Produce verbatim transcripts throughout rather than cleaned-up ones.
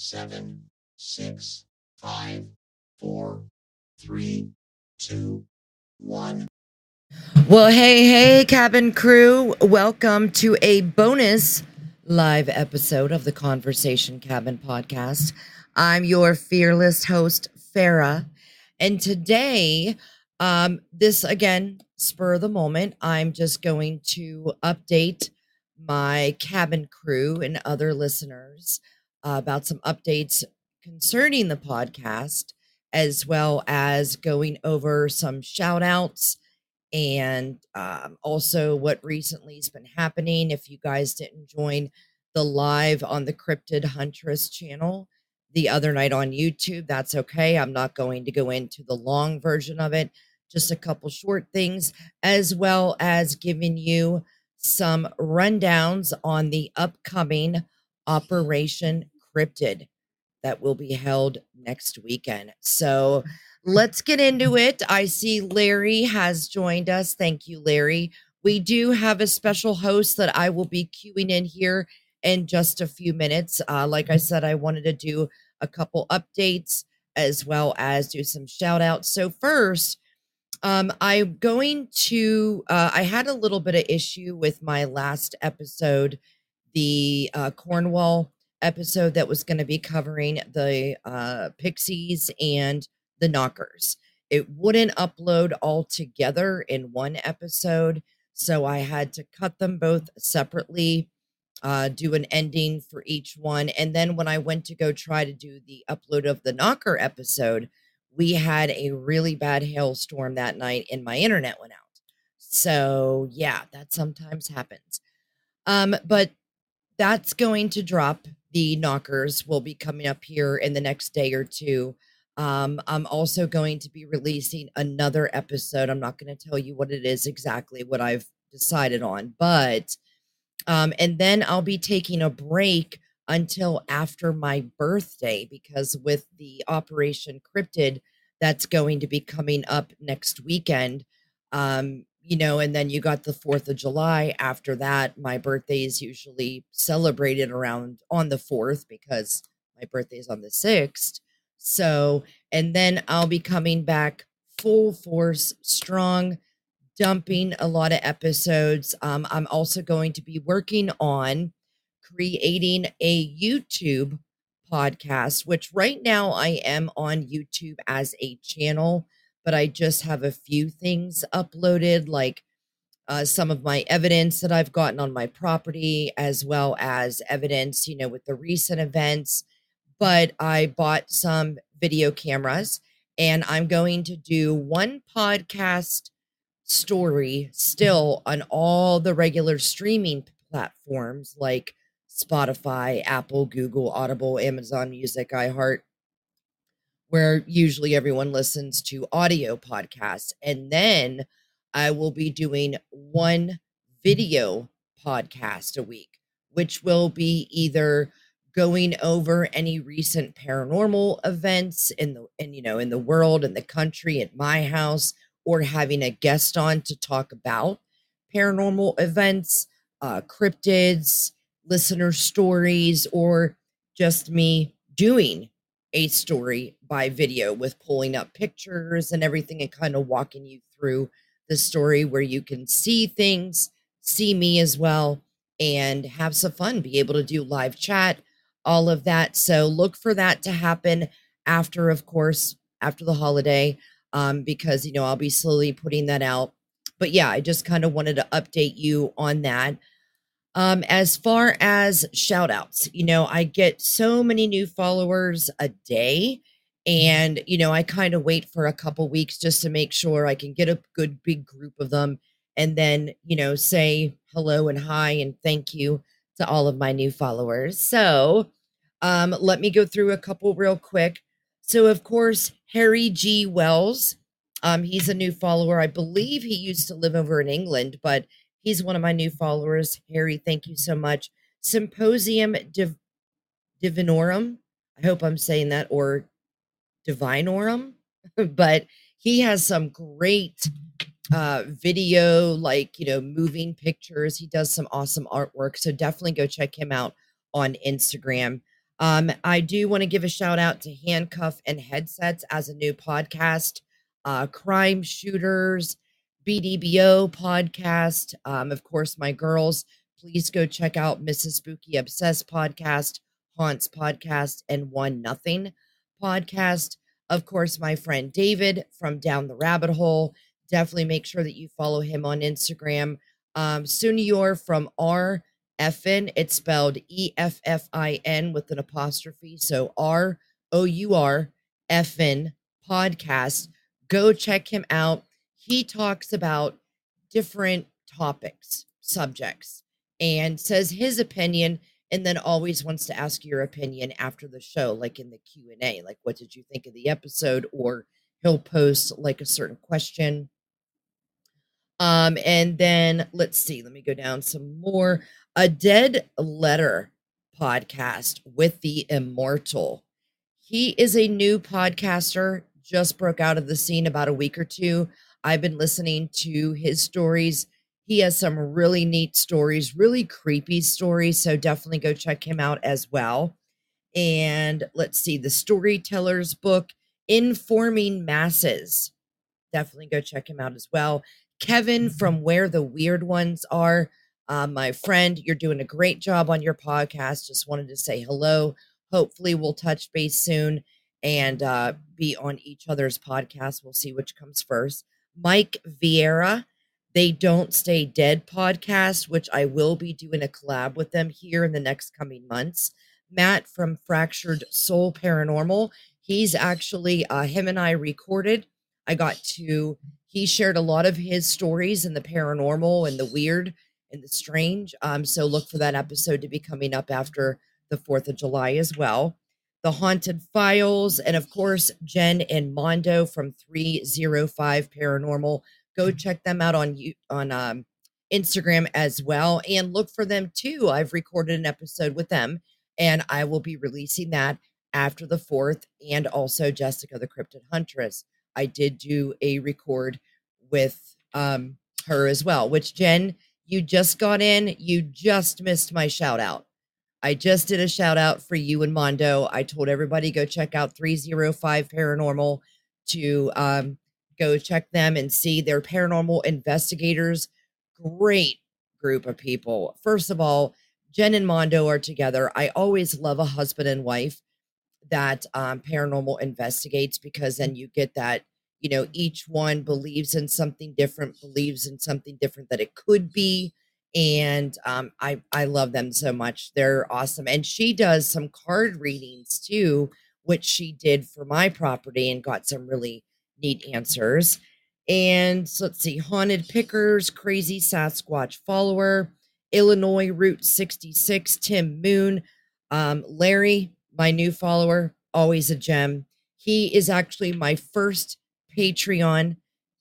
seven, six, five, four, three, two, one. Well, hey, hey, cabin crew. Welcome to a bonus live episode of the Conversation Cabin podcast. I'm your fearless host, Farah. And today, um, this again, spur of the moment, I'm just going to update my cabin crew and other listeners uh, about some updates concerning the podcast, as well as going over some shout outs and um, also what recently has been happening. If you guys didn't join the live on the Cryptid Huntress channel the other night on YouTube, that's okay. I'm not going to go into the long version of it, just a couple short things, as well as giving you some rundowns on the upcoming Operation Cryptid that will be held next weekend. So let's get into it. I see Larry has joined us. Thank you, Larry. We do have a special host that I will be queuing in here in just a few minutes. Uh, like I said, I wanted to do a couple updates as well as do some shout outs. So first, um, I'm going to, uh, I had a little bit of issue with my last episode, the uh, Cornwall episode that was going to be covering the uh, Pixies and the Knockers. It wouldn't upload all together in one episode, so I had to cut them both separately, uh, do an ending for each one. And then when I went to go try to do the upload of the Knocker episode, we had a really bad hailstorm that night and my internet went out. So yeah, that sometimes happens. Um, but that's going to drop. The Knockers will be coming up here in the next day or two. Um, I'm also going to be releasing another episode. I'm not going to tell you what it is exactly, what I've decided on, but, um, and then I'll be taking a break until after my birthday, because with the Operation Cryptid that's going to be coming up next weekend, um, you know, and then you got the fourth of July after that. My birthday is usually celebrated around on the fourth because my birthday is on the sixth. So, and then I'll be coming back full force, strong, dumping a lot of episodes. Um, I'm also going to be working on creating a YouTube podcast, which right now I am on YouTube as a channel, but I just have a few things uploaded, like uh, some of my evidence that I've gotten on my property, as well as evidence, you know, with the recent events. But I bought some video cameras and I'm going to do one podcast story still on all the regular streaming platforms like Spotify, Apple, Google, Audible, Amazon Music, iHeart, where usually everyone listens to audio podcasts. And then I will be doing one video podcast a week, which will be either going over any recent paranormal events in the and you know in the world, in the country, at my house, or having a guest on to talk about paranormal events, uh, cryptids, listener stories, or just me doing a story by video with pulling up pictures and everything and kind of walking you through the story where you can see things, see me as well, and have some fun, be able to do live chat, all of that. So look for that to happen after, of course, after the holiday, um, because, you know, I'll be slowly putting that out. But yeah, I just kind of wanted to update you on that. Um, as far as shout outs, you know, I get so many new followers a day, and, you know, I kind of wait for a couple weeks just to make sure I can get a good big group of them and then, you know, say hello and hi and thank you to all of my new followers. So, Um, let me go through a couple real quick. So, of course, Harry G. Wells, um, he's a new follower. I believe he used to live over in England, but he's one of my new followers. Harry, thank you so much. Symposium Div- Divinorum, I hope I'm saying that, or Divinorum, but he has some great uh, video, like, you know, moving pictures. He does some awesome artwork, so definitely go check him out on Instagram. Um, I do want to give a shout out to Handcuff and Headsets as a new podcast, uh, Crime Shooters, B D B O podcast. Um, of course, my girls, please go check out Missus Spooky Obsessed Podcast, Haunts Podcast, and One Nothing podcast. Of course, my friend David from Down the Rabbit Hole. Definitely make sure that you follow him on Instagram. Um, Sunior from R F F I N. It's spelled E F F I N with an apostrophe. So R O U R F N podcast. Go check him out. He talks about different topics, subjects, and says his opinion, and then always wants to ask your opinion after the show, like in the Q and A, like, what did you think of the episode? Or he'll post like a certain question. Um, and then let's see, let me go down some more. A Dead Letter Podcast with the Immortal. He is a new podcaster, just broke out of the scene about a week or two. I've been listening to his stories. He has some really neat stories, really creepy stories. So definitely go check him out as well. And let's see, The Storyteller's Book, Informing Masses. Definitely go check him out as well. Kevin from Where the Weird Ones Are. Uh, my friend, you're doing a great job on your podcast. Just wanted to say hello. Hopefully we'll touch base soon and uh, be on each other's podcasts. We'll see which comes first. Mike Vieira, They Don't Stay Dead podcast, which I will be doing a collab with them here in the next coming months. Matt from Fractured Soul Paranormal. He's actually, uh, him and I recorded. I got to... He shared a lot of his stories in the paranormal and the weird and the strange. Um, so look for that episode to be coming up after the fourth of July as well. The Haunted Files. And of course, Jen and Mondo from three oh five Paranormal. Go check them out on on um, Instagram as well. And look for them too. I've recorded an episode with them, and I will be releasing that after the fourth. And also Jessica, the Cryptid Huntress. I did do a record with um, her as well, which Jen, you just got in. You just missed my shout out. I just did a shout out for you and Mondo. I told everybody go check out three oh five Paranormal to um, go check them and see their paranormal investigators. Great group of people. First of all, Jen and Mondo are together. I always love a husband and wife that um, paranormal investigates, because then you get that, you know, each one believes in something different, believes in something different that it could be. And um, I, I love them so much. They're awesome. And she does some card readings too, which she did for my property and got some really neat answers. And so let's see, Haunted Pickers, Crazy Sasquatch Follower, Illinois Route sixty-six, Tim Moon, um, Larry, my new follower, always a gem. He is actually my first Patreon,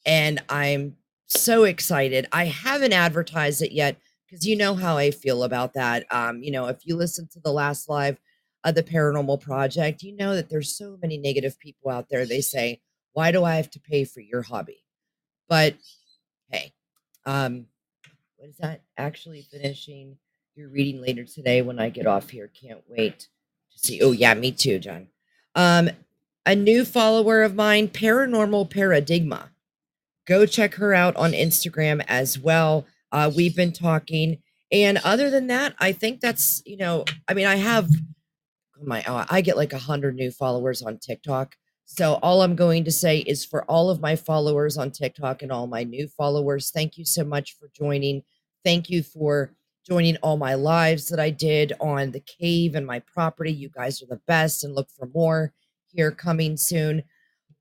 and I'm so excited. I haven't advertised it yet because you know how I feel about that. Um, you know, if you listen to the last live of the Paranormal Project, you know that there's so many negative people out there. They say, why do I have to pay for your hobby? But hey, um, what is that? Actually finishing your reading later today when I get off here. Can't wait. See, oh yeah, me too, John. Um, a new follower of mine, Paranormal Paradigma. Go check her out on Instagram as well. Uh, we've been talking, and other than that, I think that's, you know, I mean, I have my oh, I get like a hundred new followers on TikTok. So all I'm going to say is for all of my followers on TikTok and all my new followers, thank you so much for joining. Thank you for joining all my lives that I did on the cave and my property. You guys are the best, and look for more here coming soon.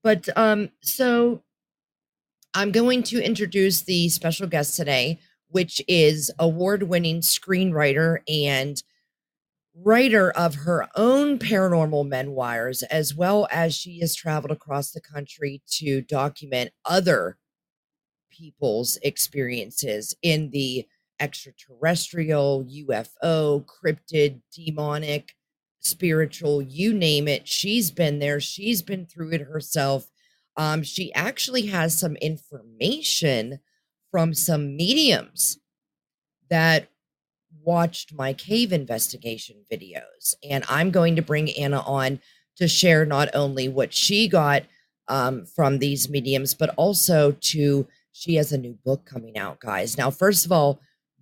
But um, so I'm going to introduce the special guest today, which is award-winning screenwriter and writer of her own paranormal memoirs, as well as she has traveled across the country to document other people's experiences in the extraterrestrial, U F O, cryptid, demonic, spiritual, you name it. She's been there. She's been through it herself. Um, she actually has some information from some mediums that watched my cave investigation videos. And I'm going to bring Anna on to share not only what she got um, from these mediums, but also to, she has a new book coming out, guys. Now, first of all,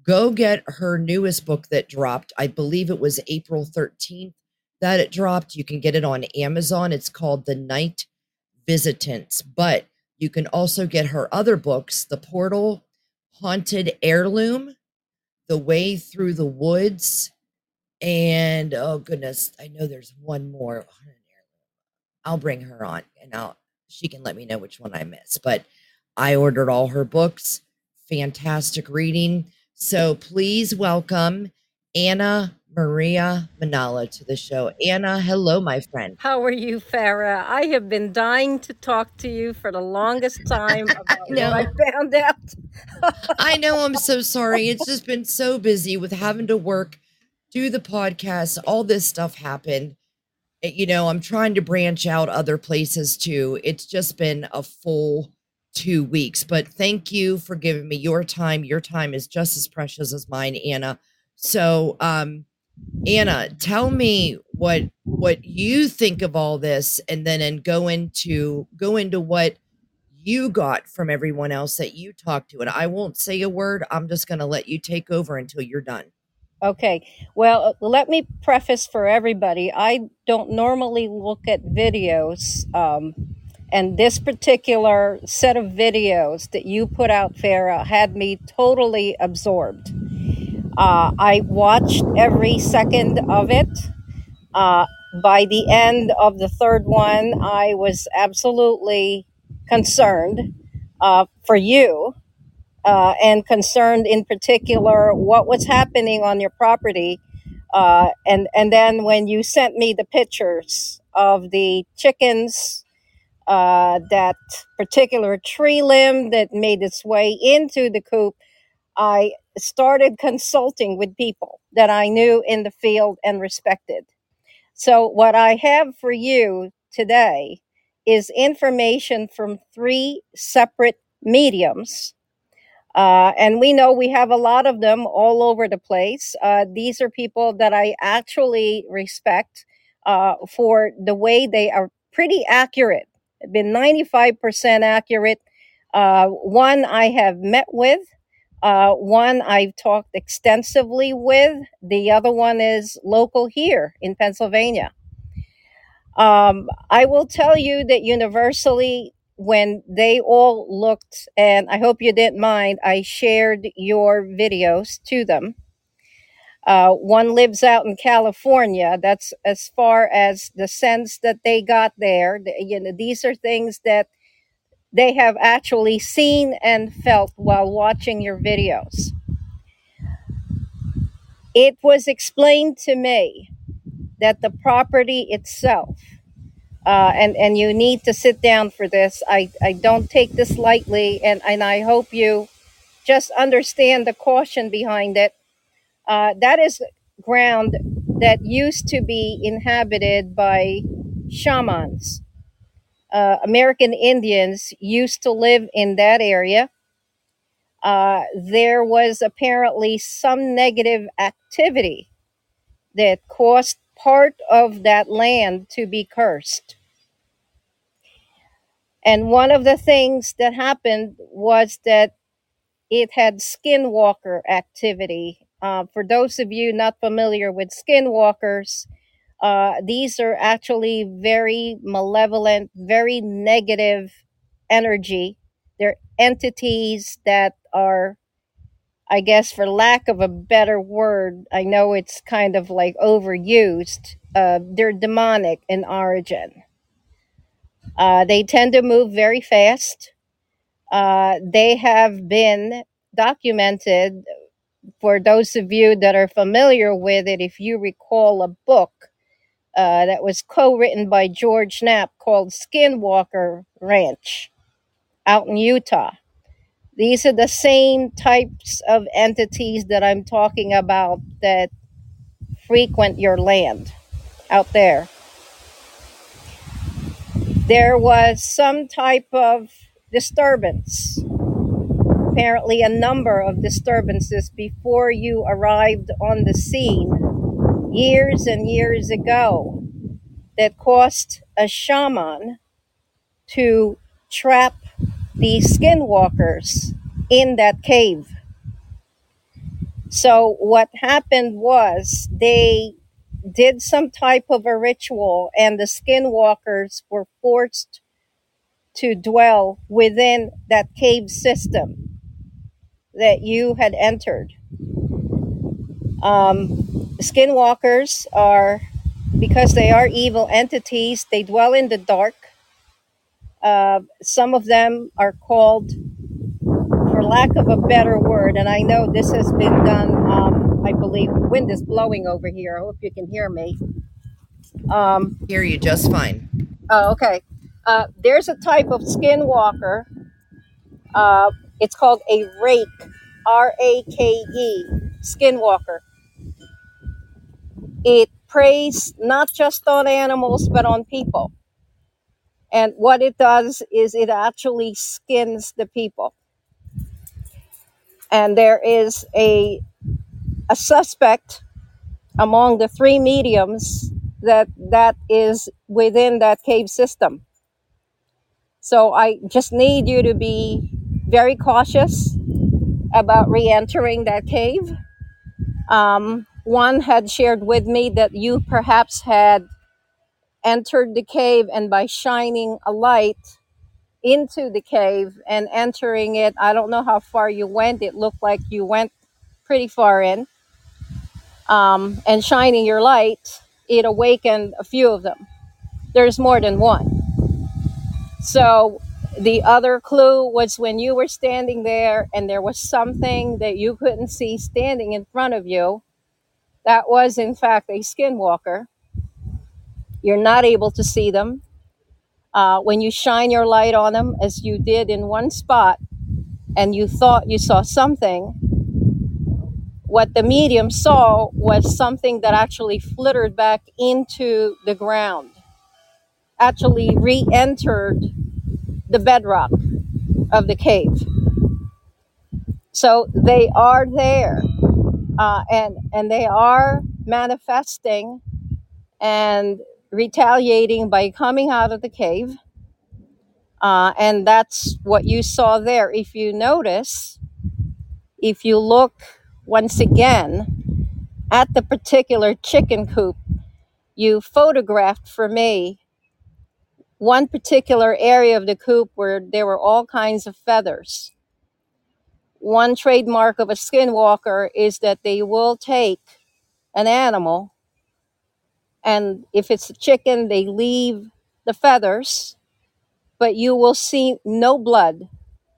go get her newest book that dropped. I believe it was April thirteenth that it dropped. You can get it on Amazon. It's called The Night Visitants, but you can also get her other books, The Portal, Haunted Heirloom, The Way Through the Woods, and oh goodness, I know there's one more. I'll bring her on and I'll, she can let me know which one I missed, but I ordered all her books. Fantastic reading. So please welcome Anna Maria Manala to the show. Anna, hello, my friend. How are you, Farah? I have been dying to talk to you for the longest time about what I found out. I know. I'm so sorry. It's just been so busy with having to work, do the podcast. All this stuff happened. It, you know, I'm trying to branch out other places too. It's just been a full two weeks. But thank you for giving me your time. Your time is just as precious as mine, Anna. So, um, Anna, tell me what what you think of all this, and then and go into go into what you got from everyone else that you talked to. And I won't say a word. I'm just going to let you take over until you're done. Okay. Well, let me preface for everybody. I don't normally look at videos, um, and this particular set of videos that you put out, Farah, had me totally absorbed. Uh, I watched every second of it. Uh, by the end of the third one, I was absolutely concerned uh, for you uh, and concerned in particular what was happening on your property. Uh, and, and then when you sent me the pictures of the chickens, uh, that particular tree limb that made its way into the coop, I started consulting with people that I knew in the field and respected. So what I have for you today is information from three separate mediums. Uh, and we know we have a lot of them all over the place. Uh, these are people that I actually respect uh, for the way they are pretty accurate. They've been ninety-five percent accurate. Uh, one I have met with. Uh, one I've talked extensively with. The other one is local here in Pennsylvania. Um, I will tell you that universally, when they all looked, and I hope you didn't mind, I shared your videos to them. Uh, one lives out in California. That's as far as the sense that they got there. You know, these are things that they have actually seen and felt while watching your videos. It was explained to me that the property itself, uh, and, and you need to sit down for this. I, I don't take this lightly, and, and I hope you just understand the caution behind it. Uh, that is ground that used to be inhabited by shamans. Uh, American Indians used to live in that area. Uh, there was apparently some negative activity that caused part of that land to be cursed. And one of the things that happened was that it had skinwalker activity. Uh, for those of you not familiar with skinwalkers, Uh, these are actually very malevolent, very negative energy. They're entities that are, I guess, for lack of a better word, I know it's kind of like overused. Uh, they're demonic in origin. Uh, they tend to move very fast. Uh, they have been documented. For those of you that are familiar with it, if you recall a book, Uh, that was co-written by George Knapp called Skinwalker Ranch out in Utah. These are the same types of entities that I'm talking about that frequent your land out there. There was some type of disturbance apparently a number of disturbances before you arrived on the scene years and years ago that caused a shaman to trap the skinwalkers in that cave. So what happened was they did some type of a ritual, and the skinwalkers were forced to dwell within that cave system that you had entered. Um, skinwalkers are, because they are evil entities, they dwell in the dark. Uh, some of them are called, for lack of a better word, and I know this has been done, um, I believe, wind is blowing over here. I hope you can hear me. Um, hear you just fine. Oh, okay. Uh, there's a type of skinwalker. Uh, it's called a rake, R A K E, skinwalker. It preys not just on animals, but on people. And what it does is it actually skins the people. And there is a, a suspect among the three mediums that that is within that cave system. So I just need you to be very cautious about re-entering that cave. Um, one had shared with me that you perhaps had entered the cave, and by shining a light into the cave and entering it, I don't know how far you went. It looked like you went pretty far in. Um, and shining your light, it awakened a few of them. There's more than one. So the other clue was when you were standing there and there was something that you couldn't see standing in front of you. That was, in fact, a skinwalker. You're not able to see them. Uh, when you shine your light on them, as you did in one spot, and you thought you saw something, what the medium saw was something that actually flittered back into the ground. Actually re-entered the bedrock of the cave. So they are there, uh, and and they are manifesting and retaliating by coming out of the cave, uh, and that's what you saw there. If you notice, if you look once again at the particular chicken coop you photographed for me, one particular area of the coop where there were all kinds of feathers. One trademark of a skinwalker is that they will take an animal, and if it's a chicken, they leave the feathers, but you will see no blood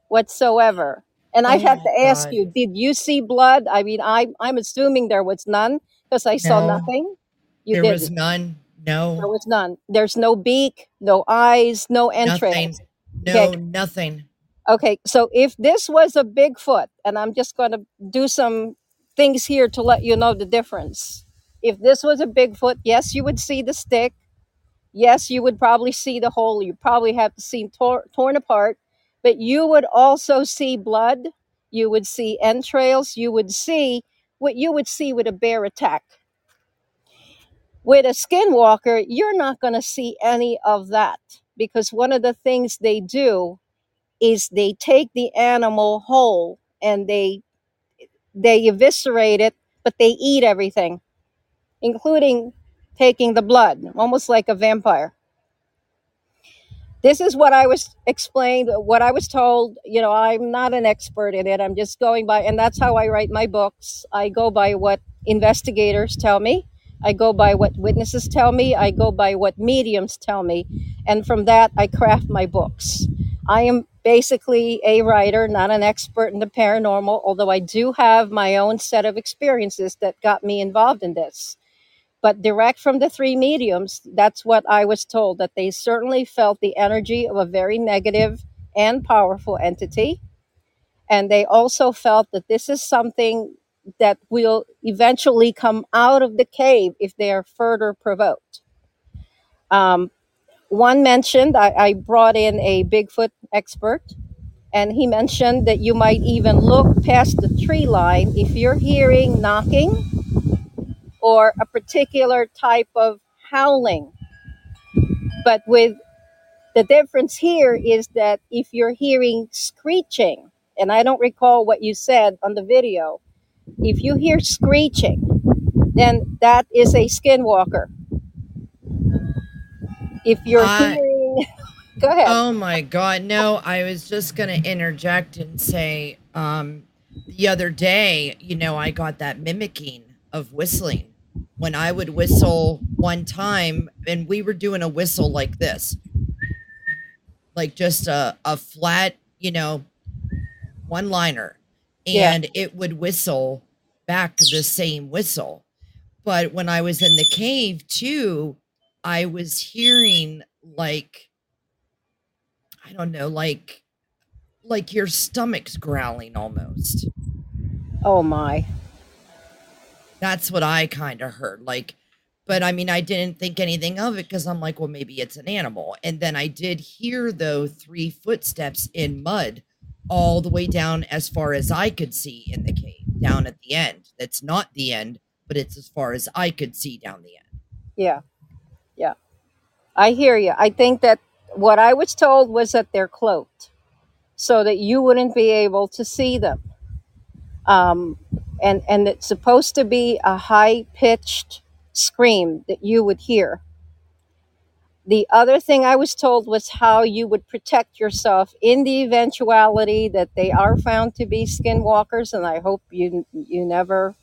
whatsoever. And oh I have to God. ask you, did you see blood? I mean, I, I'm assuming there was none because I saw no, nothing. You there didn't. was none. No, there was none. There's no beak, no eyes, no entrails. No, okay. nothing. Okay, so if this was a Bigfoot, and I'm just going to do some things here to let you know the difference. If this was a Bigfoot, yes, you would see the stick. Yes, you would probably see the hole. You probably have to see tor- torn apart. But you would also see blood. You would see entrails. You would see what you would see with a bear attack. With a skinwalker, you're not going to see any of that, because one of the things they do is they take the animal whole and they they eviscerate it, but they eat everything, including taking the blood, almost like a vampire. This is what I was explained, what I was told. You know, I'm not an expert in it. I'm just going by, and that's how I write my books. I go by what investigators tell me. I go by what witnesses tell me. I go by what mediums tell me. And from that, I craft my books. I am basically a writer, not an expert in the paranormal, although I do have my own set of experiences that got me involved in this. But direct from the three mediums, that's what I was told, that they certainly felt the energy of a very negative and powerful entity. And they also felt that this is something that will eventually come out of the cave if they are further provoked. Um, one mentioned, I, I brought in a Bigfoot expert, And he mentioned that you might even look past the tree line if you're hearing knocking or a particular type of howling. But with the difference here is that if you're hearing screeching, and I don't recall what you said on the video, if you hear screeching, then that is a skinwalker. If you're uh, hearing... Go ahead. Oh, my God. No, I was just going to interject and say um, the other day, you know, I got that mimicking of whistling. When I would whistle one time, and we were doing a whistle like this, like just a, a flat, you know, one liner, and yeah. It would whistle back the same whistle. But when I was in the cave too, I was hearing like, I don't know, like, like your stomach's growling almost. Oh my. That's what I kind of heard. Like, but I mean, I didn't think anything of it because I'm like, well, maybe it's an animal. And then I did hear though, three footsteps in mud all the way down as far as I could see in the cave down at the end. That's not the end, but it's as far as I could see down the end. Yeah. Yeah. I hear you. I think that what I was told was that they're cloaked so that you wouldn't be able to see them. Um, And and it's supposed to be a high-pitched scream that you would hear. The other thing I was told was how you would protect yourself in the eventuality that they are found to be skinwalkers, and I hope you you never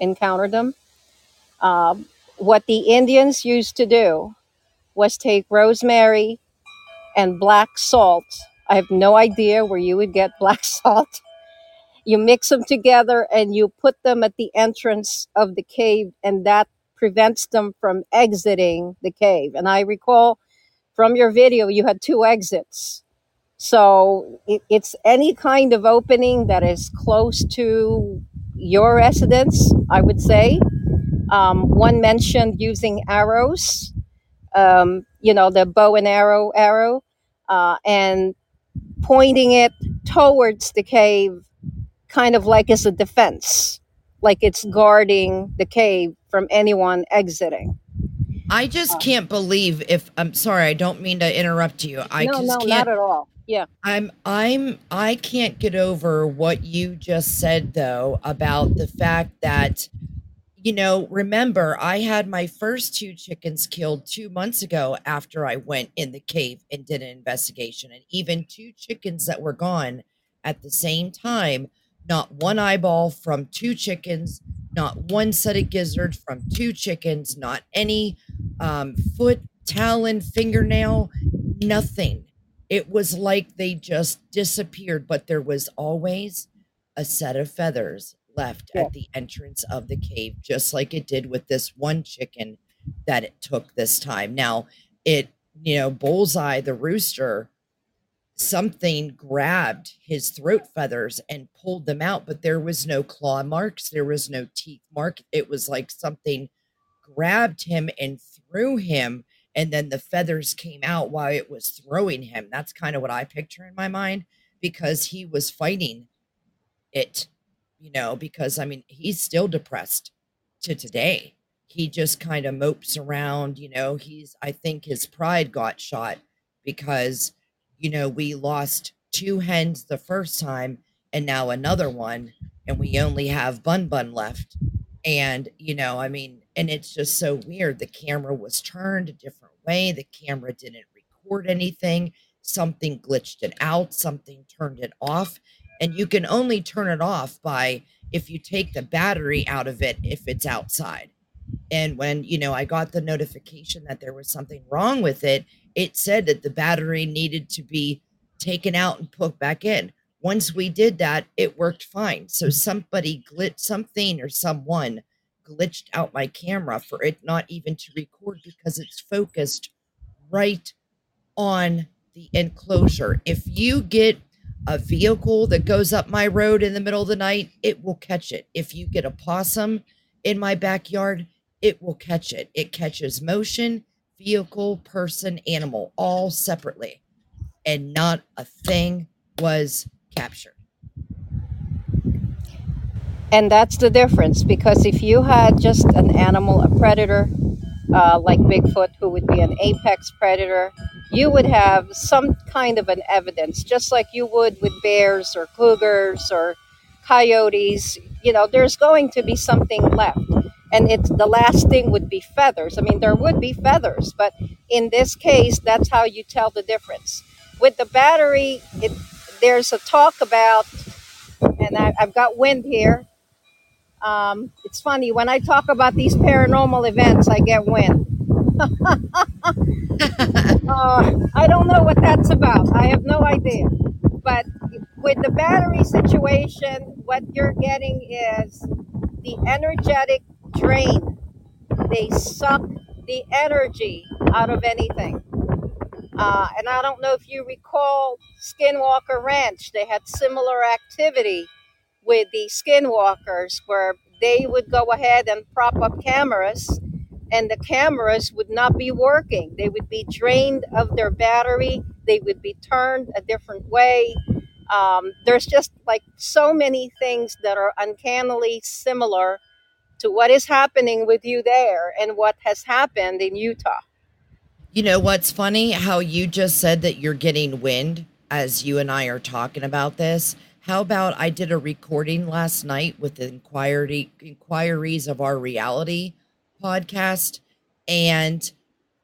encounter them. Um, what the Indians used to do was take rosemary and black salt. I have no idea where you would get black salt. You mix them together and you put them at the entrance of the cave, and that prevents them from exiting the cave. And I recall from your video, you had two exits. So it, it's any kind of opening that is close to your residence, I would say. Um, one mentioned using arrows, um, you know, the bow and arrow arrow, uh, and pointing it towards the cave, kind of like it's a defense, like it's guarding the cave from anyone exiting. I just can't believe if I'm sorry, I don't mean to interrupt you. I no, just no, can't, not at all. Yeah. I'm, I'm, I can't get over what you just said though, about the fact that, you know, remember I had my first two chickens killed two months ago after I went in the cave and did an investigation, and even two chickens that were gone at the same time. Not one eyeball from two chickens, not one set of gizzards from two chickens, not any um, foot, talon, fingernail, nothing. It was like they just disappeared, but there was always a set of feathers left yeah. at the entrance of the cave, just like it did with this one chicken that it took this time. Now it, you know, Bullseye, the rooster, something grabbed his throat feathers and pulled them out, but there was no claw marks. There was no teeth mark. It was like something grabbed him and threw him. And then the feathers came out while it was throwing him. That's kind of what I picture in my mind, because he was fighting it, you know, because I mean, he's still depressed to today. He just kind of mopes around, you know, he's, I think his pride got shot because, you know, we lost two hens the first time and now another one, and we only have Bun Bun left. And, you know, I mean, and it's just so weird. The camera was turned a different way. The camera didn't record anything. Something glitched it out. Something turned it off. And you can only turn it off by if you take the battery out of it, if it's outside. And when, you know, I got the notification that there was something wrong with it, it said that the battery needed to be taken out and put back in. Once we did that, it worked fine. So somebody glitched something or someone glitched out my camera for it not even to record because it's focused right on the enclosure. If you get a vehicle that goes up my road in the middle of the night, it will catch it. If you get a possum in my backyard, it will catch it. It catches motion, vehicle, person, animal, all separately. And not a thing was captured. And that's the difference, because if you had just an animal, a predator, uh, like Bigfoot, who would be an apex predator, you would have some kind of an evidence, just like you would with bears or cougars or coyotes. You know, there's going to be something left. And it's the last thing would be feathers. I mean, there would be feathers, but in this case, that's how you tell the difference. With the battery, it, there's a talk about, and I, I've got wind here. Um, it's funny, when I talk about these paranormal events, I get wind. uh, I don't know what that's about. I have no idea. But with the battery situation, what you're getting is the energetic drain. They suck the energy out of anything. Uh, and I don't know if you recall Skinwalker Ranch. They had similar activity with the skinwalkers, where they would go ahead and prop up cameras, and the cameras would not be working. They would be drained of their battery. They would be turned a different way. Um, there's just like so many things that are uncannily similar to what is happening with you there and what has happened in Utah. You know what's funny? How you just said that you're getting wind as you and I are talking about this. How about I did a recording last night with the Inquiry, Inquiries of Our Reality podcast, and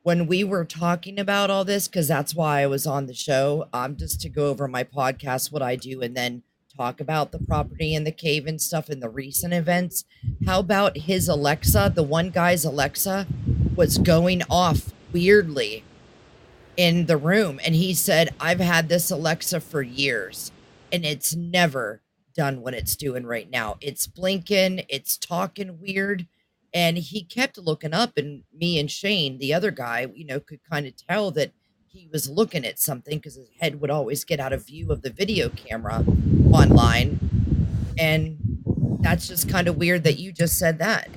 when we were talking about all this, because that's why I was on the show, um, just to go over my podcast, what I do, and then talk about the property and the cave and stuff and the recent events. How about his Alexa, the one guy's Alexa was going off weirdly in the room. And he said, I've had this Alexa for years and it's never done what it's doing right now. It's blinking, it's talking weird. And he kept looking up, and me and Shane, the other guy, you know, could kind of tell that he was looking at something because his head would always get out of view of the video camera online. And that's just kind of weird that you just said that.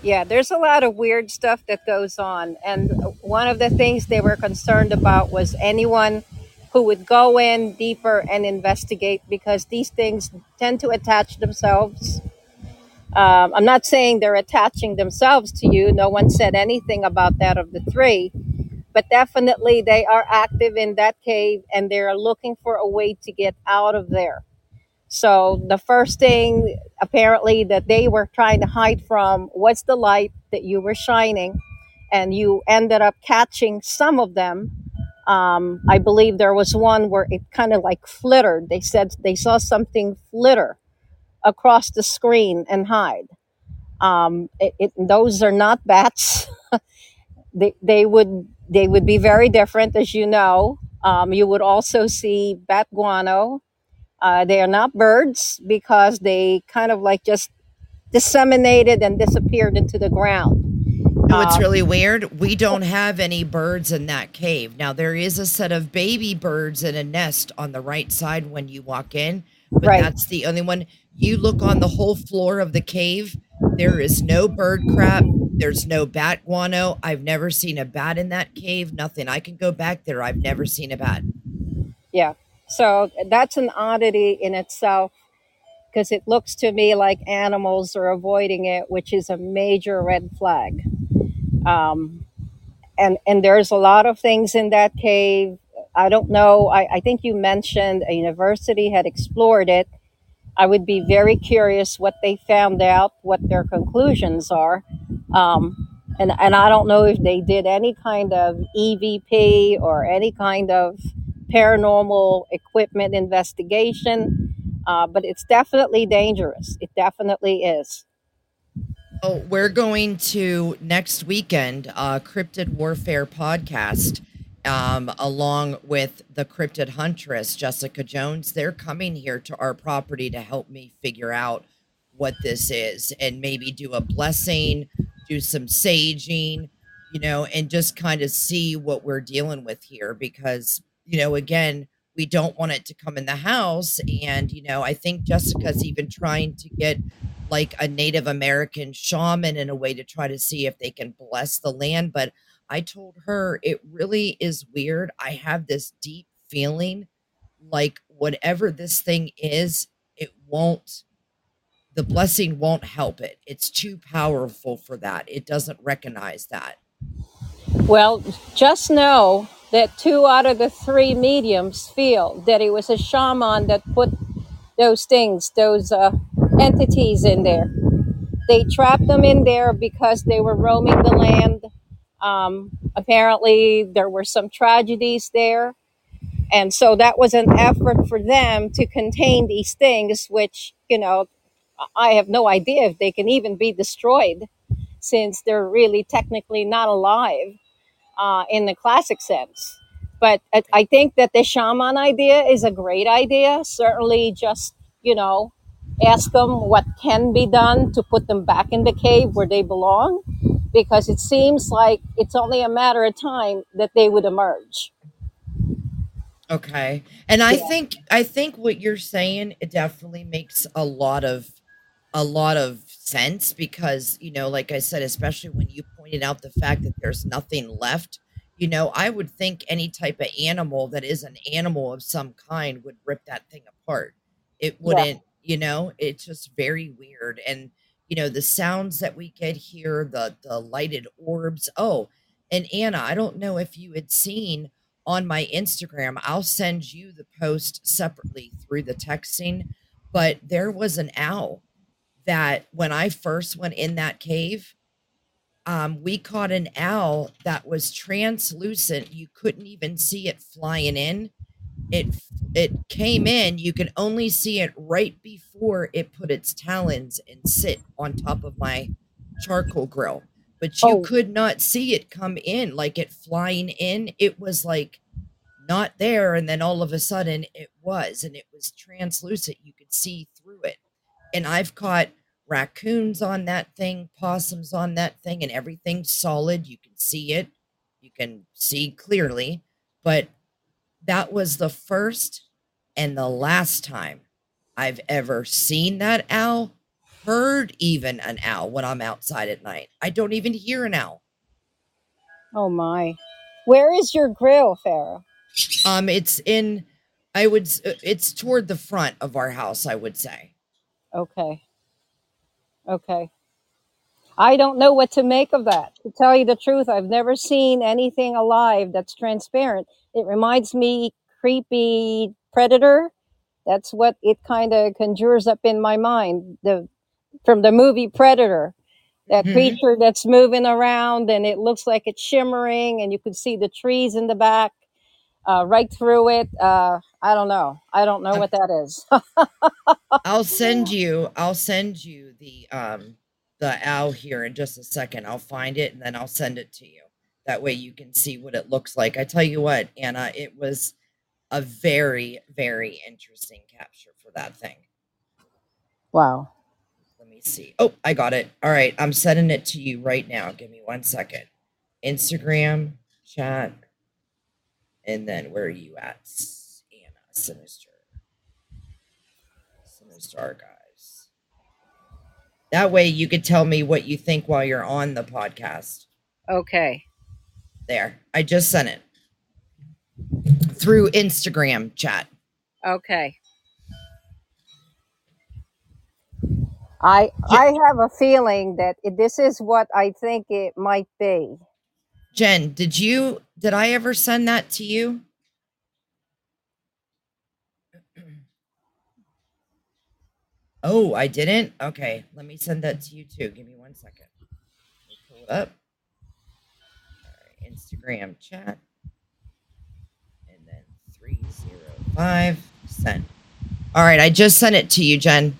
Yeah, there's a lot of weird stuff that goes on. And one of the things they were concerned about was anyone who would go in deeper and investigate, because these things tend to attach themselves. Um, I'm not saying they're attaching themselves to you. No one said anything about that of the three, but definitely they are active in that cave and they're looking for a way to get out of there. So the first thing apparently that they were trying to hide from was the light that you were shining, and you ended up catching some of them. Um, I believe there was one where it kind of like flittered. They said they saw something flitter across the screen and hide. Um, it, it, those are not bats. they, they would they would be very different, as you know. Um, you would also see bat guano. Uh, they are not birds because they kind of like just disseminated and disappeared into the ground. Oh, it's um, really weird. We don't have any birds in that cave. Now, there is a set of baby birds in a nest on the right side when you walk in, but right. That's the only one. You look on the whole floor of the cave, there is no bird crap. There's no bat guano. I've never seen a bat in that cave. Nothing. I can go back there. I've never seen a bat. Yeah. So that's an oddity in itself, because it looks to me like animals are avoiding it, which is a major red flag. Um, and, and there's a lot of things in that cave. I don't know. I, I think you mentioned a university had explored it. I would be very curious what they found out, what their conclusions are. Um, and, and I don't know if they did any kind of E V P or any kind of paranormal equipment investigation, uh, but it's definitely dangerous. It definitely is. Oh, we're going to next weekend, uh, Cryptid Warfare podcast. Um, along with the Cryptid Huntress, Jessica Jones, they're coming here to our property to help me figure out what this is and maybe do a blessing, do some saging, you know, and just kind of see what we're dealing with here. Because, you know, again, we don't want it to come in the house. And, you know, I think Jessica's even trying to get like a Native American shaman in a way to try to see if they can bless the land. But I told her it really is weird. I have this deep feeling like whatever this thing is, it won't, the blessing won't help it. It's too powerful for that. It doesn't recognize that. Well, just know that two out of the three mediums feel that it was a shaman that put those things, those uh, entities in there. They trapped them in there because they were roaming the land. Um, apparently, there were some tragedies there. And so that was an effort for them to contain these things, which, you know, I have no idea if they can even be destroyed since they're really technically not alive uh, in the classic sense. But I think that the shaman idea is a great idea. Certainly just, you know, ask them what can be done to put them back in the cave where they belong, because it seems like it's only a matter of time that they would emerge. Okay. And I yeah. think, I think what you're saying, it definitely makes a lot of, a lot of sense because, you know, like I said, especially when you pointed out the fact that there's nothing left, you know, I would think any type of animal that is an animal of some kind would rip that thing apart. It wouldn't, yeah. you know, it's just very weird. And, you know, the sounds that we get here, the, the lighted orbs. Oh, and Anna, I don't know if you had seen on my Instagram, I'll send you the post separately through the texting, but there was an owl that when I first went in that cave, um, we caught an owl that was translucent. You couldn't even see it flying in. It, it came in. You could only see it right before it put its talons and sit on top of my charcoal grill. But you oh. could not see it come in, like it flying in. It was like not there. And then all of a sudden it was, and it was translucent. You could see through it. And I've caught raccoons on that thing, possums on that thing, and everything's solid. You can see it. You can see clearly. But that was the first and the last time I've ever seen that owl. Heard even an owl when I'm outside at night. I don't even hear an owl. Oh my! Where is your grill, Farrah? Um, it's in. I would. It's toward the front of our house, I would say. Okay. Okay. I don't know what to make of that. To tell you the truth, I've never seen anything alive that's transparent. It reminds me creepy predator. That's what it kind of conjures up in my mind. The From the movie Predator, that mm-hmm. creature that's moving around and it looks like it's shimmering and you can see the trees in the back, uh, right through it. Uh, I don't know. I don't know what that is. I'll send you, I'll send you the, um, the owl here in just a second. I'll find it and then I'll send it to you. That way you can see what it looks like. I tell you what, Anna, it was a very, very interesting capture for that thing. Wow. Let me see. Oh, I got it. All right. I'm sending it to you right now. Give me one second. Instagram chat. And then where are you at? Anna, Sinister. Sinister Archives. That way you could tell me what you think while you're on the podcast. Okay. There. I just sent it. Through Instagram chat. Okay. I I have a feeling that this is what I think it might be. Jen, did you did I ever send that to you? Oh, I didn't? Okay, let me send that to you too. Give me one second. Pull it up. All right, Instagram chat. And then three oh five send. All right, I just sent it to you, Jen.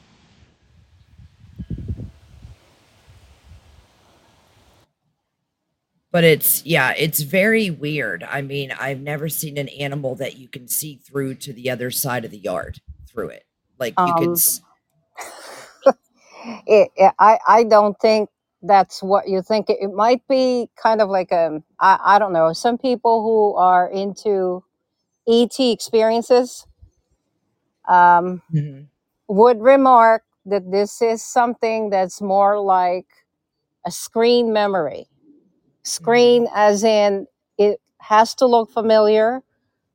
But it's, yeah, it's very weird. I mean, I've never seen an animal that you can see through to the other side of the yard through it. Like you um, could. S- it, it, I, I don't think that's what you think. It, it might be kind of like a, I, I don't know, some people who are into E T experiences um, mm-hmm. would remark that this is something that's more like a screen memory. Screen as in it has to look familiar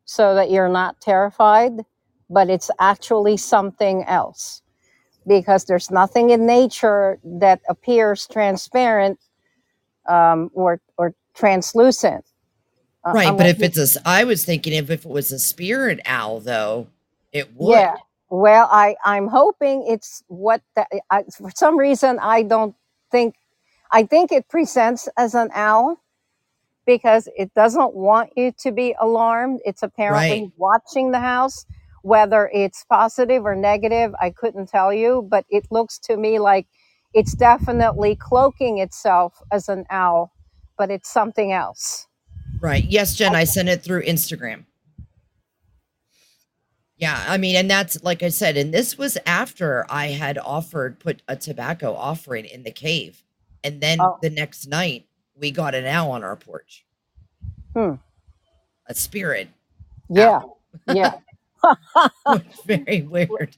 so that you're not terrified, but it's actually something else, because there's nothing in nature that appears transparent um, or or translucent. Uh, right, but if you, it's a, I was thinking if, if it was a spirit owl, though, it would. Yeah. Well, I I'm hoping it's what the, I, for some reason I don't think I think it presents as an owl because it doesn't want you to be alarmed. It's apparently right. watching the house. Whether it's positive or negative, I couldn't tell you, but it looks to me like it's definitely cloaking itself as an owl, but it's something else. Right. Yes, Jen, okay. I sent it through Instagram. Yeah. I mean, and that's like I said, and this was after I had offered, put a tobacco offering in the cave. And then oh. the next night we got an owl on our porch. Hmm. A spirit. Yeah. Owl. Yeah. Very weird.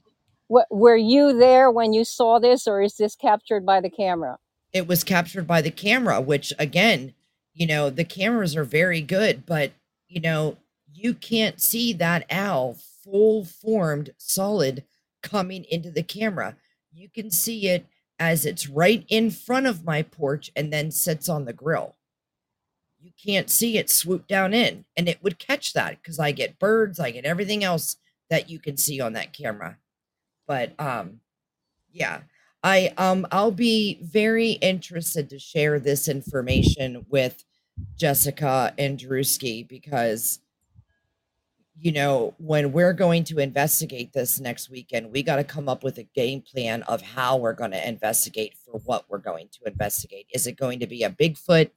Were you there when you saw this, or is this captured by the camera? It was captured by the camera, which again, you know, the cameras are very good, but you know, you can't see that owl full formed solid coming into the camera. You can see it as it's right in front of my porch and then sits on the grill. You can't see it swoop down in, and it would catch that because I get birds, I get everything else that you can see on that camera. But um, yeah, I um, I'll be very interested to share this information with Jessica and Drewski because, you know, when we're going to investigate this next weekend, we got to come up with a game plan of how we're going to investigate for what we're going to investigate. Is it going to be a Bigfoot?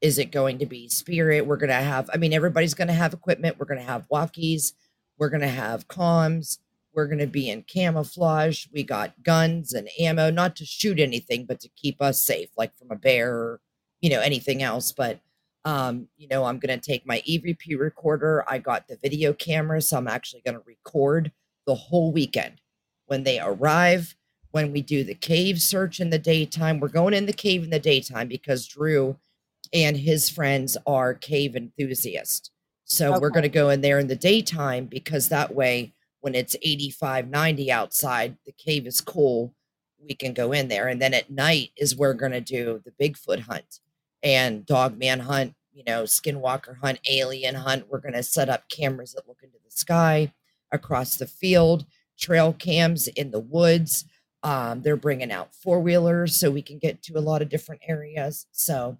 Is it going to be spirit? We're going to have, I mean, everybody's going to have equipment. We're going to have walkies. We're going to have comms. We're going to be in camouflage. We got guns and ammo, not to shoot anything, but to keep us safe, like from a bear or, you know, anything else. But, um, you know, I'm going to take my E V P recorder. I got the video camera, so I'm actually going to record the whole weekend. When they arrive, when we do the cave search in the daytime, we're going in the cave in the daytime because Drew and his friends are cave enthusiasts. So okay. we're going to go in there in the daytime because that way when it's eighty-five, ninety outside, the cave is cool. We can go in there. And then at night is where we're going to do the Bigfoot hunt and dog man hunt, you know, skinwalker hunt, alien hunt. We're going to set up cameras that look into the sky, across the field, trail cams in the woods. Um, they're bringing out four wheelers so we can get to a lot of different areas. So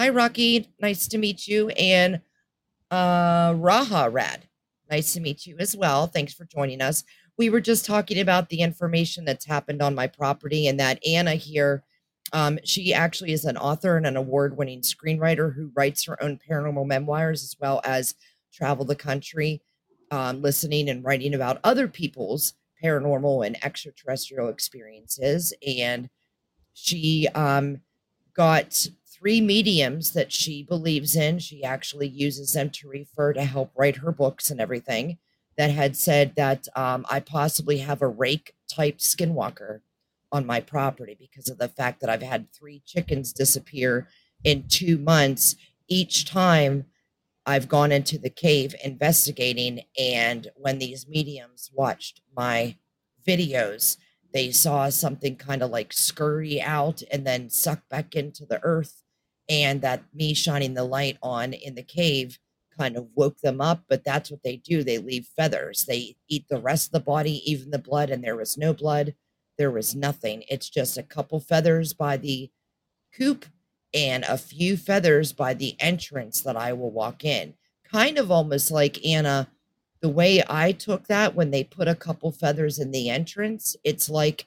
hi, Rocky. Nice to meet you. And uh, Raha Rad. Nice to meet you as well. Thanks for joining us. We were just talking about the information that's happened on my property and that Anna here, um, she actually is an author and an award-winning screenwriter who writes her own paranormal memoirs as well as travel the country, um, listening and writing about other people's paranormal and extraterrestrial experiences. And she um, got three mediums that she believes in. She actually uses them to refer to help write her books and everything, that had said that um, I possibly have a rake type skinwalker on my property because of the fact that I've had three chickens disappear in two months. Each time I've gone into the cave investigating, and when these mediums watched my videos, they saw something kind of like scurry out and then suck back into the earth. And that me shining the light on in the cave kind of woke them up. But that's what they do. They leave feathers. They eat the rest of the body, even the blood. And there was no blood. There was nothing. It's just a couple feathers by the coop and a few feathers by the entrance that I will walk in. Kind of almost like, Anna, the way I took that when they put a couple feathers in the entrance, it's like,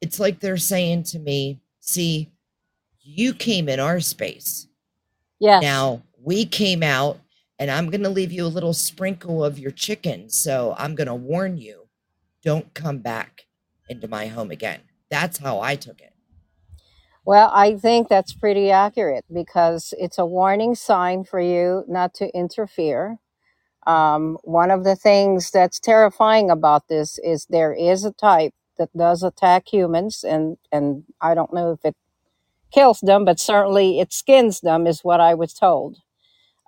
it's like they're saying to me, see, you came in our space. Yeah. Now we came out, and I'm going to leave you a little sprinkle of your chicken. So I'm going to warn you, don't come back into my home again. That's how I took it. Well, I think that's pretty accurate because it's a warning sign for you not to interfere. Um, one of the things that's terrifying about this is there is a type that does attack humans, and, and I don't know if it kills them, but certainly it skins them, is what I was told.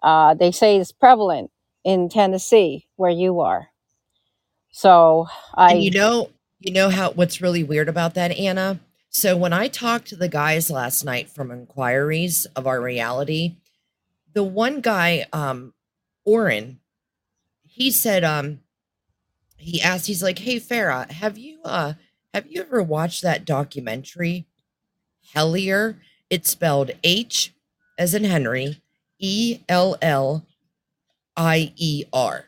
Uh, they say it's prevalent in Tennessee, where you are. So I, and you know, you know how what's really weird about that, Anna. So when I talked to the guys last night from Inquiries of Our Reality, the one guy, um, Oren, he said, um, he asked, he's like, "Hey, Farah, have you, uh, have you ever watched that documentary, Hellier? It's spelled H as in Henry, E L L I E R."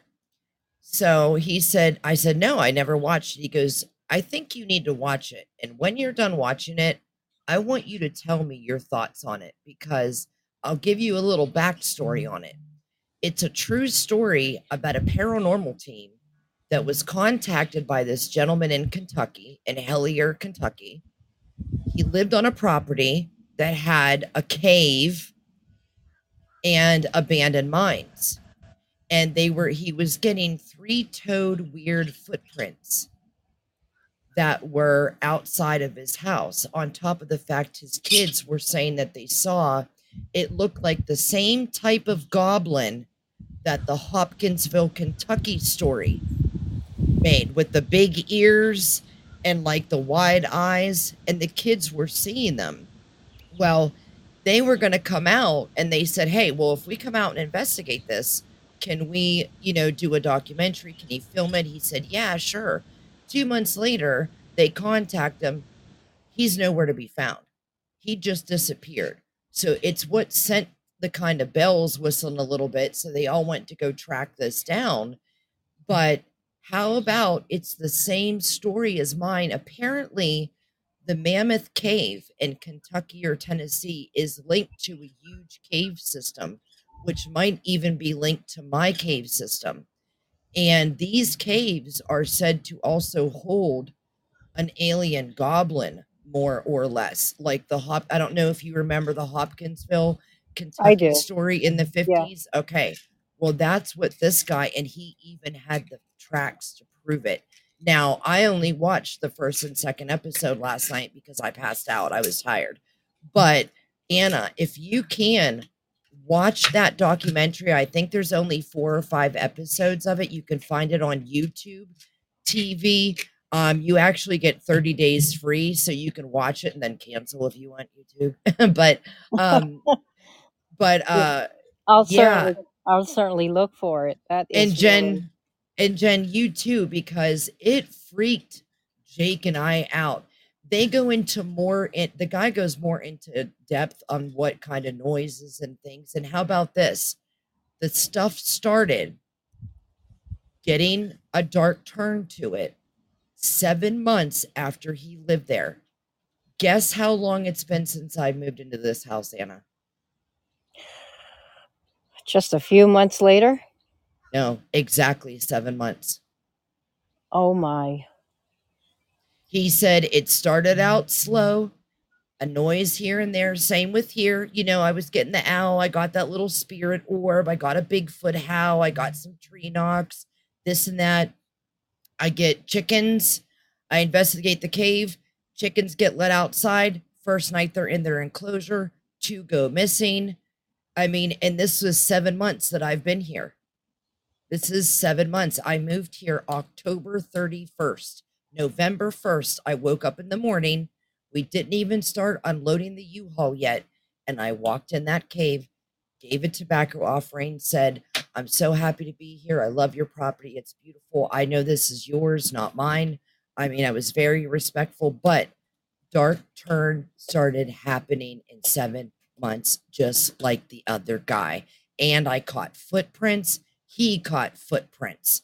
So he said, I said, "No, I never watched it." He goes, "I think you need to watch it. And when you're done watching it, I want you to tell me your thoughts on it, because I'll give you a little backstory on it. It's a true story about a paranormal team that was contacted by this gentleman in Kentucky, in Hellier, Kentucky. He lived on a property that had a cave and abandoned mines. And they were, he was getting three-toed weird footprints that were outside of his house. On top of the fact his kids were saying that they saw, it looked like the same type of goblin that the Hopkinsville, Kentucky story made, with the big ears and like the wide eyes, and the kids were seeing them. Well, they were going to come out, and they said, "Hey, well, if we come out and investigate this, can we, you know, do a documentary? Can you film it?" He said, "Yeah, sure." Two months later, they contact him. He's nowhere to be found. He just disappeared. So it's what sent the kind of bells whistling a little bit. So they all went to go track this down. But how about it's the same story as mine? Apparently, the Mammoth Cave in Kentucky or Tennessee is linked to a huge cave system, which might even be linked to my cave system. And these caves are said to also hold an alien goblin, more or less, like the Hop. I don't know if you remember the Hopkinsville, Kentucky story in the fifties. Yeah. Okay. Well, that's what this guy, and he even had the tracks to prove it. Now, I only watched the first and second episode last night because I passed out. I was tired. But Anna, if you can, watch that documentary. I think there's only four or five episodes of it. You can find it on YouTube T V. Um, you actually get thirty days free, so you can watch it and then cancel if you want, YouTube. but, um, but uh, I'll yeah. certainly, I'll certainly look for it. That is and Jen, really... and Jen, you too, because it freaked Jake and I out. They go into more, it, the guy goes more into depth on what kind of noises and things. And how about this? The stuff started getting a dark turn to it seven months after he lived there. Guess how long it's been since I moved into this house, Anna? Just a few months later? No, exactly seven months. Oh, my. He said it started out slow, a noise here and there. Same with here. You know, I was getting the owl. I got that little spirit orb. I got a Bigfoot howl. I got some tree knocks, this and that. I get chickens. I investigate the cave. Chickens get let outside. First night they're in their enclosure. Two go missing. I mean, and this was seven months that I've been here. This is seven months. I moved here October thirty-first. November first, I woke up in the morning. We didn't even start unloading the U-Haul yet. And I walked in that cave, gave a tobacco offering, said, "I'm so happy to be here. I love your property. It's beautiful. I know this is yours, not mine." I mean, I was very respectful, but dark turn started happening in seven months, just like the other guy. And I caught footprints. He caught footprints.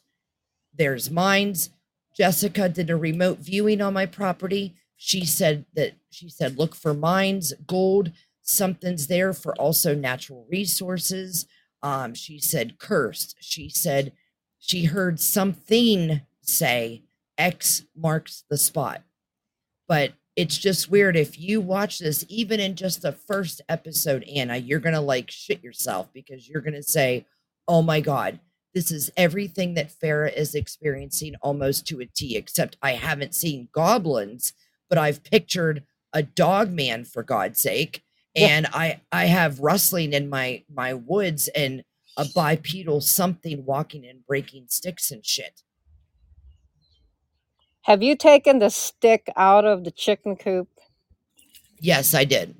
There's mines. Jessica did a remote viewing on my property. She said that she said, look for mines, gold, something's there for also natural resources. Um, she said cursed. She said she heard something say X marks the spot. But it's just weird. If you watch this, even in just the first episode, Anna, you're going to like shit yourself, because you're going to say, "Oh my God, this is everything that Farah is experiencing almost to a T, except I haven't seen goblins, but I've pictured a dog man, for God's sake. And yeah. I, I have rustling in my, my woods and a bipedal something walking and breaking sticks and shit." Have you taken the stick out of the chicken coop? Yes, I did.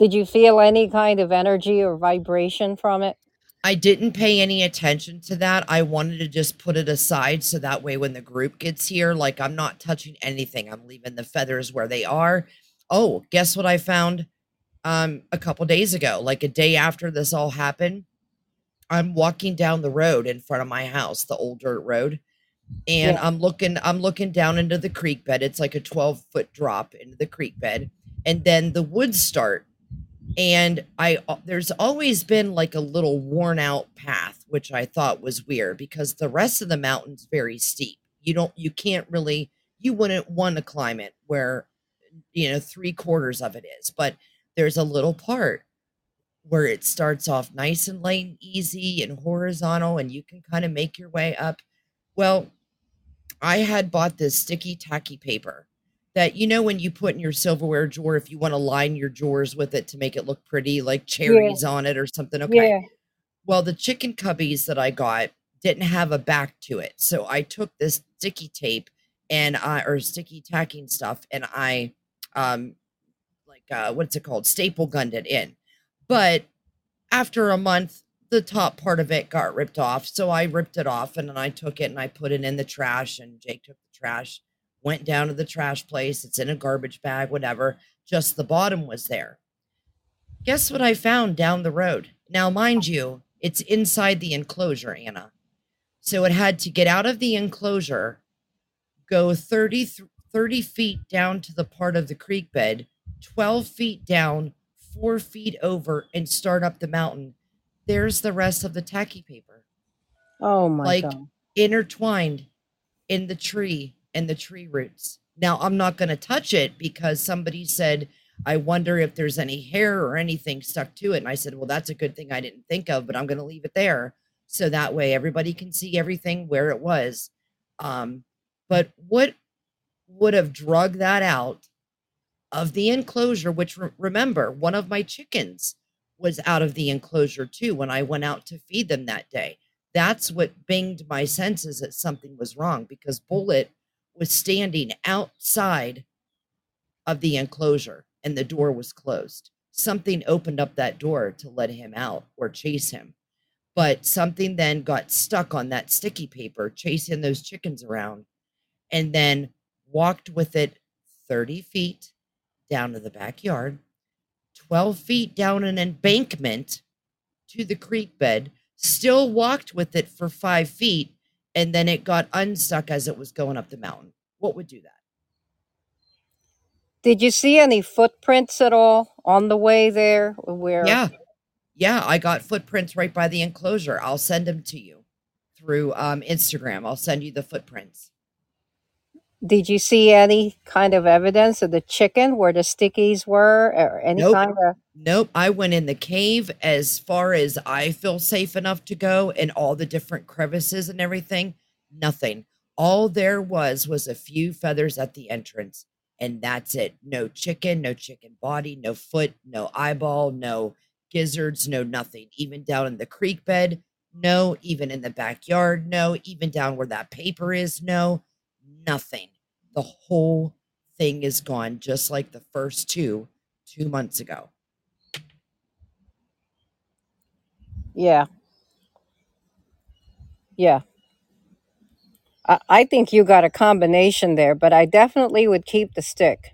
Did you feel any kind of energy or vibration from it? I didn't pay any attention to that. I wanted to just put it aside so that way when the group gets here, like, I'm not touching anything. I'm leaving the feathers where they are. Oh, guess what I found um, a couple days ago, like a day after this all happened? I'm walking down the road in front of my house, the old dirt road, and yeah. I'm looking, I'm looking down into the creek bed. It's like a twelve foot drop into the creek bed. And then the woods start. And I, there's always been like a little worn out path, which I thought was weird because the rest of the mountain's very steep. You don't, you can't really, you wouldn't want to climb it where, you know, three quarters of it is, but there's a little part where it starts off nice and light and easy and horizontal and you can kind of make your way up. Well, I had bought this sticky tacky paper that, you know, when you put in your silverware drawer, if you want to line your drawers with it to make it look pretty, like cherries yeah. on it or something. Okay. Yeah. Well, the chicken cubbies that I got didn't have a back to it. So I took this sticky tape and I, or sticky tacking stuff. And I, um, like, uh, what's it called? Staple gunned it in. But after a month, the top part of it got ripped off. So I ripped it off and then I took it and I put it in the trash and Jake took the trash. Went down to the trash place. It's in a garbage bag, whatever. Just the bottom was there. Guess what I found down the road? Now, mind you, it's inside the enclosure, Anna. So it had to get out of the enclosure, go thirty, thirty feet down to the part of the creek bed, twelve feet down, four feet over, and start up the mountain. There's the rest of the tacky paper. Oh, my like, God. Like, intertwined in the tree. And the tree roots. Now I'm not going to touch it because somebody said, I wonder if there's any hair or anything stuck to it. And I said, well, that's a good thing I didn't think of, but I'm going to leave it there. So that way everybody can see everything where it was. Um, but what would have drug that out of the enclosure, which re- remember one of my chickens was out of the enclosure too. When I went out to feed them that day, that's what binged my senses that something was wrong because Bullet was standing outside of the enclosure and the door was closed. Something opened up that door to let him out or chase him. But something then got stuck on that sticky paper, chasing those chickens around, and then walked with it thirty feet down to the backyard, twelve feet down an embankment to the creek bed, still walked with it for five feet. And then it got unstuck as it was going up the mountain. What would do that? Did you see any footprints at all on the way there? Where? Yeah. Yeah. I got footprints right by the enclosure. I'll send them to you through um, Instagram. I'll send you the footprints. Did you see any kind of evidence of the chicken where the stickies were or any nope. kind of? Nope. I went in the cave as far as I feel safe enough to go and all the different crevices and everything. Nothing. All there was was a few feathers at the entrance and that's it. No chicken, no chicken body, no foot, no eyeball, no gizzards, no nothing. Even down in the creek bed. No, even in the backyard. No, even down where that paper is. No. Nothing. The whole thing is gone, just like the first two, two months ago. Yeah. Yeah. I, I think you got a combination there, but I definitely would keep the stick.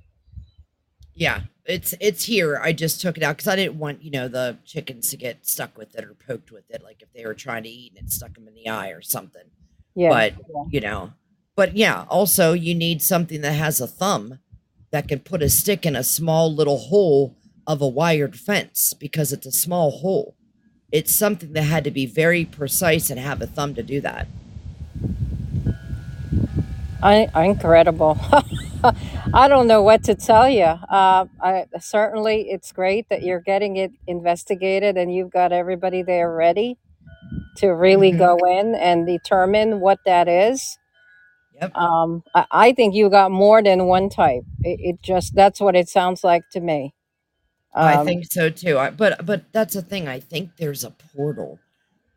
Yeah, it's it's here. I just took it out because I didn't want, you know, the chickens to get stuck with it or poked with it, like if they were trying to eat and it stuck them in the eye or something. Yeah. But, yeah. you know. But yeah, also you need something that has a thumb that can put a stick in a small little hole of a wired fence because it's a small hole. It's something that had to be very precise and have a thumb to do that. I, incredible. I don't know what to tell you. Uh, I, certainly it's great that you're getting it investigated and you've got everybody there ready to really mm-hmm. go in and determine what that is. Yep. Um, I, I think you got more than one type. It, it just, that's what it sounds like to me. Um, I think so too. I, but, but that's the thing. I think there's a portal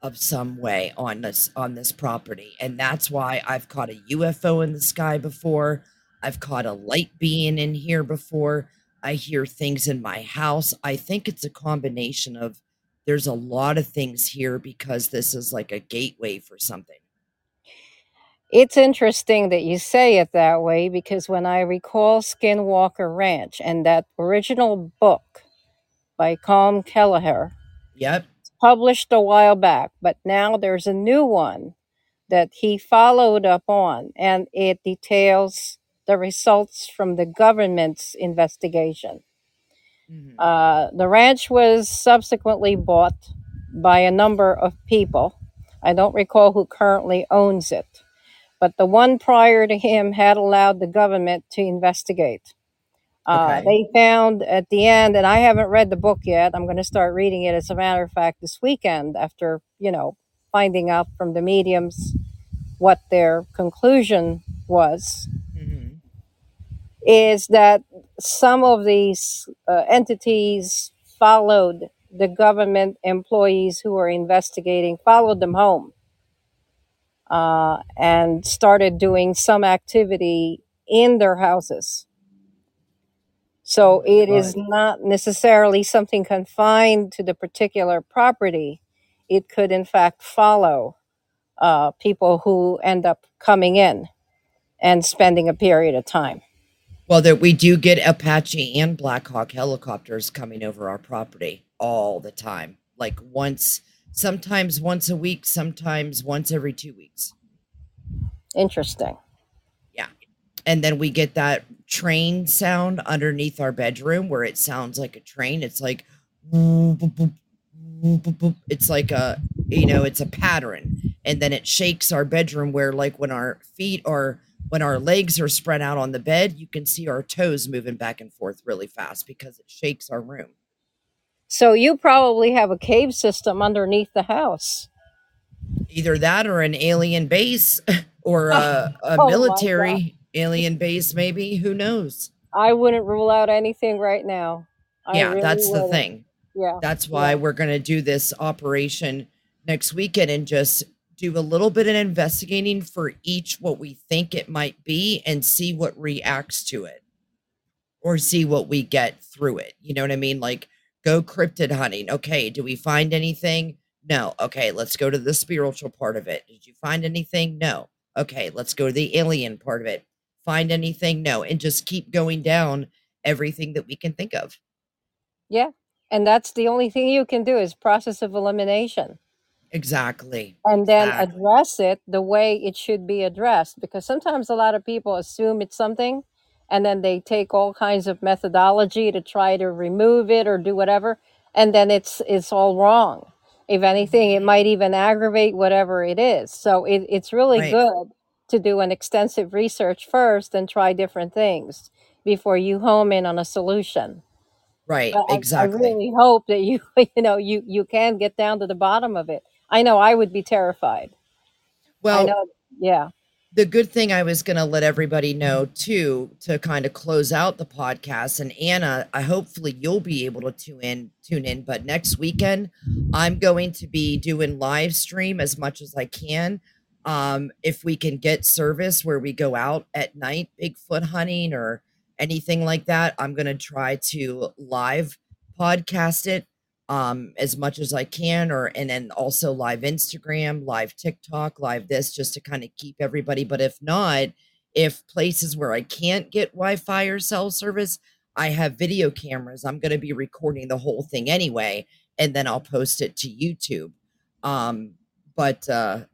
of some way on this on this property. And that's why I've caught a U F O in the sky before. I've caught a light being in here before. I hear things in my house. I think it's a combination of there's a lot of things here because this is like a gateway for something. It's interesting that you say it that way, because when I recall Skinwalker Ranch and that original book by Colm Kelleher, yep, published a while back, but now there's a new one that he followed up on, and it details the results from the government's investigation. Mm-hmm. Uh, the ranch was subsequently bought by a number of people. I don't recall who currently owns it, but the one prior to him had allowed the government to investigate. Uh, okay. They found at the end, and I haven't read the book yet. I'm going to start reading it, as a matter of fact, this weekend after, you know, finding out from the mediums what their conclusion was. Is that some of these uh, entities followed the government employees who were investigating, followed them home uh, and started doing some activity in their houses. So it is not necessarily something confined to the particular property. It could, in fact, follow uh, people who end up coming in and spending a period of time. Well, that we do get Apache and Black Hawk helicopters coming over our property all the time. Like once, sometimes once a week, sometimes once every two weeks. Interesting. Yeah. And then we get that train sound underneath our bedroom where it sounds like a train. It's like, it's like a, you know, it's a pattern. And then it shakes our bedroom where like when our feet are, when our legs are spread out on the bed, you can see our toes moving back and forth really fast because it shakes our room. So you probably have a cave system underneath the house. Either that or an alien base or a, a oh, military alien base, maybe. Who knows? I wouldn't rule out anything right now. I yeah, really that's wouldn't. the thing. Yeah, That's why yeah. we're going to do this operation next weekend and just do a little bit of investigating for each, what we think it might be, and see what reacts to it or see what we get through it. You know what I mean? Like go cryptid hunting. Okay. Do we find anything? No. Okay. Let's go to the spiritual part of it. Did you find anything? No. Okay. Let's go to the alien part of it. Find anything? No. And just keep going down everything that we can think of. Yeah. And that's the only thing you can do is process of elimination. Exactly. And then exactly. address it the way it should be addressed, because sometimes a lot of people assume it's something and then they take all kinds of methodology to try to remove it or do whatever. And then it's it's all wrong. If anything, it might even aggravate whatever it is. So it, it's really right. good to do an extensive research first and try different things before you home in on a solution. Right. But exactly. I, I really hope that you, you know, you, you can get down to the bottom of it. I know I would be terrified. Well, I know, yeah. The good thing I was going to let everybody know too, to kind of close out the podcast, and Anna, I hopefully you'll be able to tune in, tune in, but next weekend I'm going to be doing live stream as much as I can. Um, if we can get service where we go out at night, Bigfoot hunting or anything like that, I'm going to try to live podcast it. Um, as much as I can, or and then also live Instagram, live TikTok, live this, just to kind of keep everybody. But if not, if places where I can't get Wi-Fi or cell service, I have video cameras. I'm going to be recording the whole thing anyway, and then I'll post it to YouTube. Um, but uh,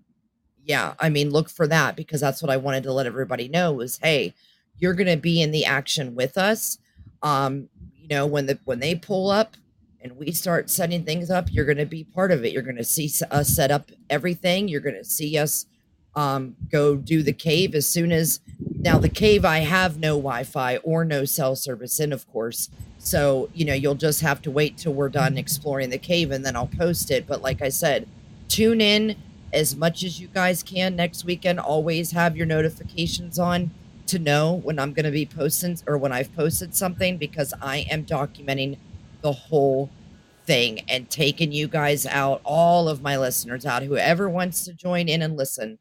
yeah, I mean, look for that, because that's what I wanted to let everybody know was, hey, you're going to be in the action with us. Um, you know, when the when they pull up, and we start setting things up, you're going to be part of it. You're going to see us set up everything. You're going to see us um, go do the cave as soon as now the cave, I have no Wi-Fi or no cell service in, of course. So, you know, you'll just have to wait till we're done exploring the cave and then I'll post it. But like I said, tune in as much as you guys can next weekend. Always have your notifications on to know when I'm going to be posting or when I've posted something, because I am documenting the whole thing and taken you guys out, all of my listeners out, whoever wants to join in and listen,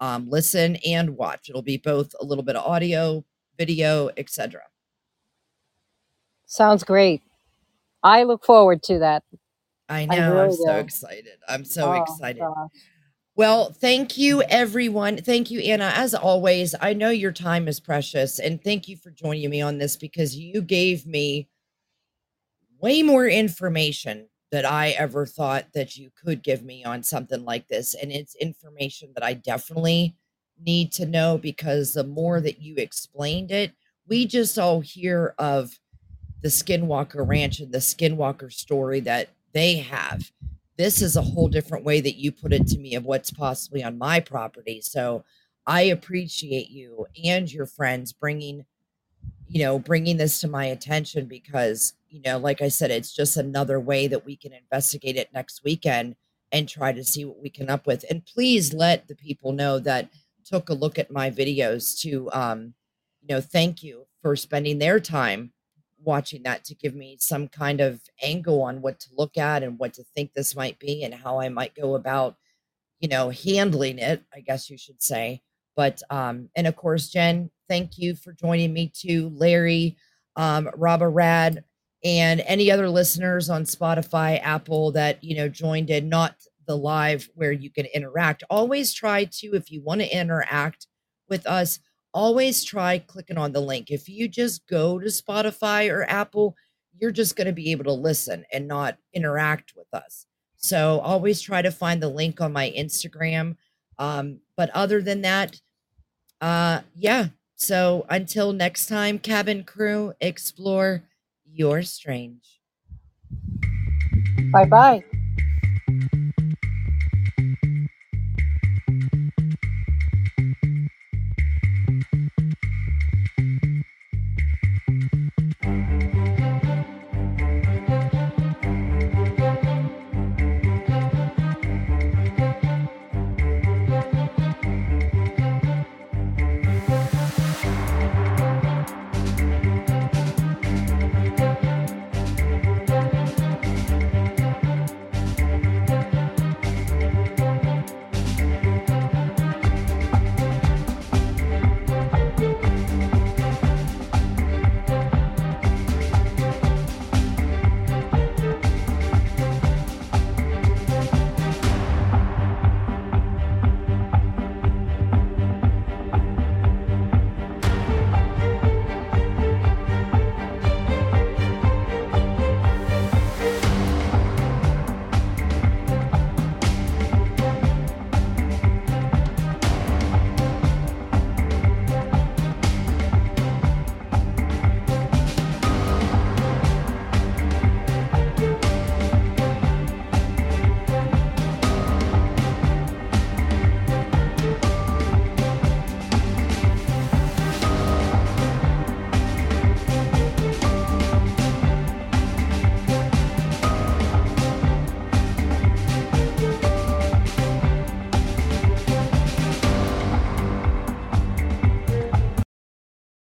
um, listen and watch. It'll be both a little bit of audio, video, et cetera. Sounds great. I look forward to that. I know. I really I'm so will. excited. I'm so oh, excited. God. Well, thank you, everyone. Thank you, Anna. As always, I know your time is precious, and thank you for joining me on this, because you gave me way more information than I ever thought that you could give me on something like this. And it's information that I definitely need to know, because the more that you explained it, we just all hear of the Skinwalker Ranch and the Skinwalker story that they have. This is a whole different way that you put it to me of what's possibly on my property. So I appreciate you and your friends bringing, you know, bringing this to my attention, because, you know, like I said, it's just another way that we can investigate it next weekend and try to see what we can up with. And please let the people know that took a look at my videos to, um, you know, thank you for spending their time watching that to give me some kind of angle on what to look at and what to think this might be and how I might go about, you know, handling it, I guess you should say. But, um, and of course, Jen, thank you for joining me too. Larry, um, Robba Rad, and any other listeners on Spotify, Apple that, you know, joined in, not the live where you can interact. Always try to, if you want to interact with us, always try clicking on the link. If you just go to Spotify or Apple, you're just going to be able to listen and not interact with us. So always try to find the link on my Instagram. Um, but other than that, uh, yeah. So until next time, cabin crew, explore your strange. Bye-bye.